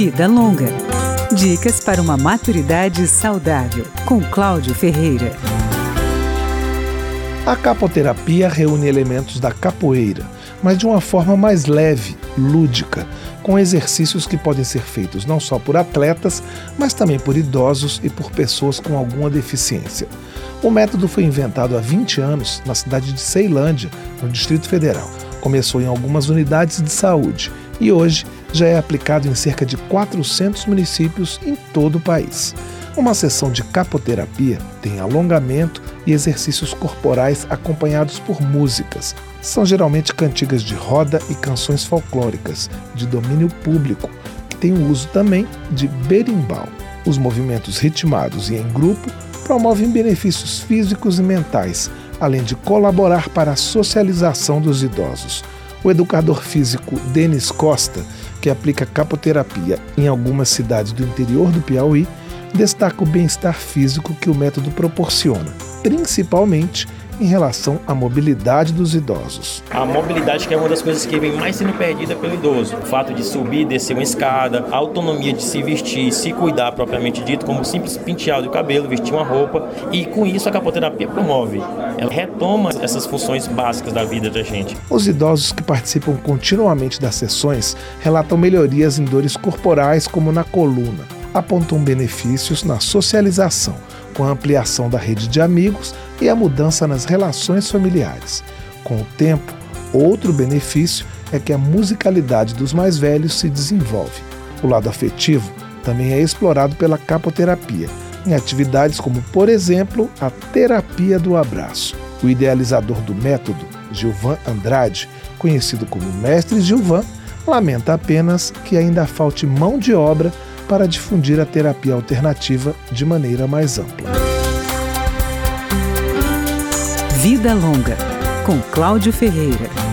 Vida Longa. Dicas para uma maturidade saudável, com Cláudio Ferreira. A capoterapia reúne elementos da capoeira, mas de uma forma mais leve, lúdica, com exercícios que podem ser feitos não só por atletas, mas também por idosos e por pessoas com alguma deficiência. O método foi inventado há 20 anos na cidade de Ceilândia, no Distrito Federal. Começou em algumas unidades de saúde e hoje já é aplicado em cerca de 400 municípios em todo o país. Uma sessão de capoterapia tem alongamento e exercícios corporais acompanhados por músicas. São geralmente cantigas de roda e canções folclóricas, de domínio público, que tem o uso também de berimbau. Os movimentos ritmados e em grupo promovem benefícios físicos e mentais, além de colaborar para a socialização dos idosos. O educador físico Denis Costa, que aplica capoterapia em algumas cidades do interior do Piauí, destaca o bem-estar físico que o método proporciona, principalmente em relação à mobilidade dos idosos. A mobilidade que é uma das coisas que vem mais sendo perdida pelo idoso. O fato de subir e descer uma escada, a autonomia de se vestir, se cuidar propriamente dito, como simples penteado do cabelo, vestir uma roupa. E com isso a capoterapia promove. Ela retoma essas funções básicas da vida da gente. Os idosos que participam continuamente das sessões relatam melhorias em dores corporais, como na coluna. Apontam benefícios na socialização, com a ampliação da rede de amigos e a mudança nas relações familiares. Com o tempo, outro benefício é que a musicalidade dos mais velhos se desenvolve. O lado afetivo também é explorado pela capoterapia, em atividades como, por exemplo, a terapia do abraço. O idealizador do método, Gilvan Andrade, conhecido como Mestre Gilvan, lamenta apenas que ainda falte mão de obra para difundir a terapia alternativa de maneira mais ampla. Vida Longa, com Cláudio Ferreira.